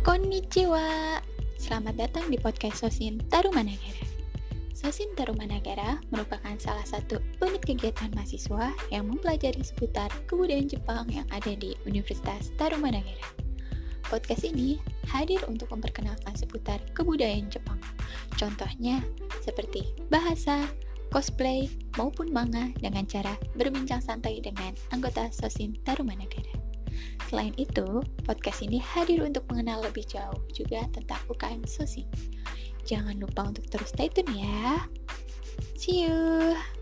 Konnichiwa. Selamat datang di podcast Sosin Tarumanagara. Sosin Tarumanagara merupakan salah satu unit kegiatan mahasiswa yang mempelajari seputar kebudayaan Jepang yang ada di Universitas Tarumanagara. Podcast ini hadir untuk memperkenalkan seputar kebudayaan Jepang. Contohnya seperti bahasa, cosplay, maupun manga dengan cara berbincang santai dengan anggota Sosin Tarumanagara. Selain itu, podcast ini hadir untuk mengenal lebih jauh juga tentang UKM Sosin. Jangan lupa untuk terus stay tune ya. See you!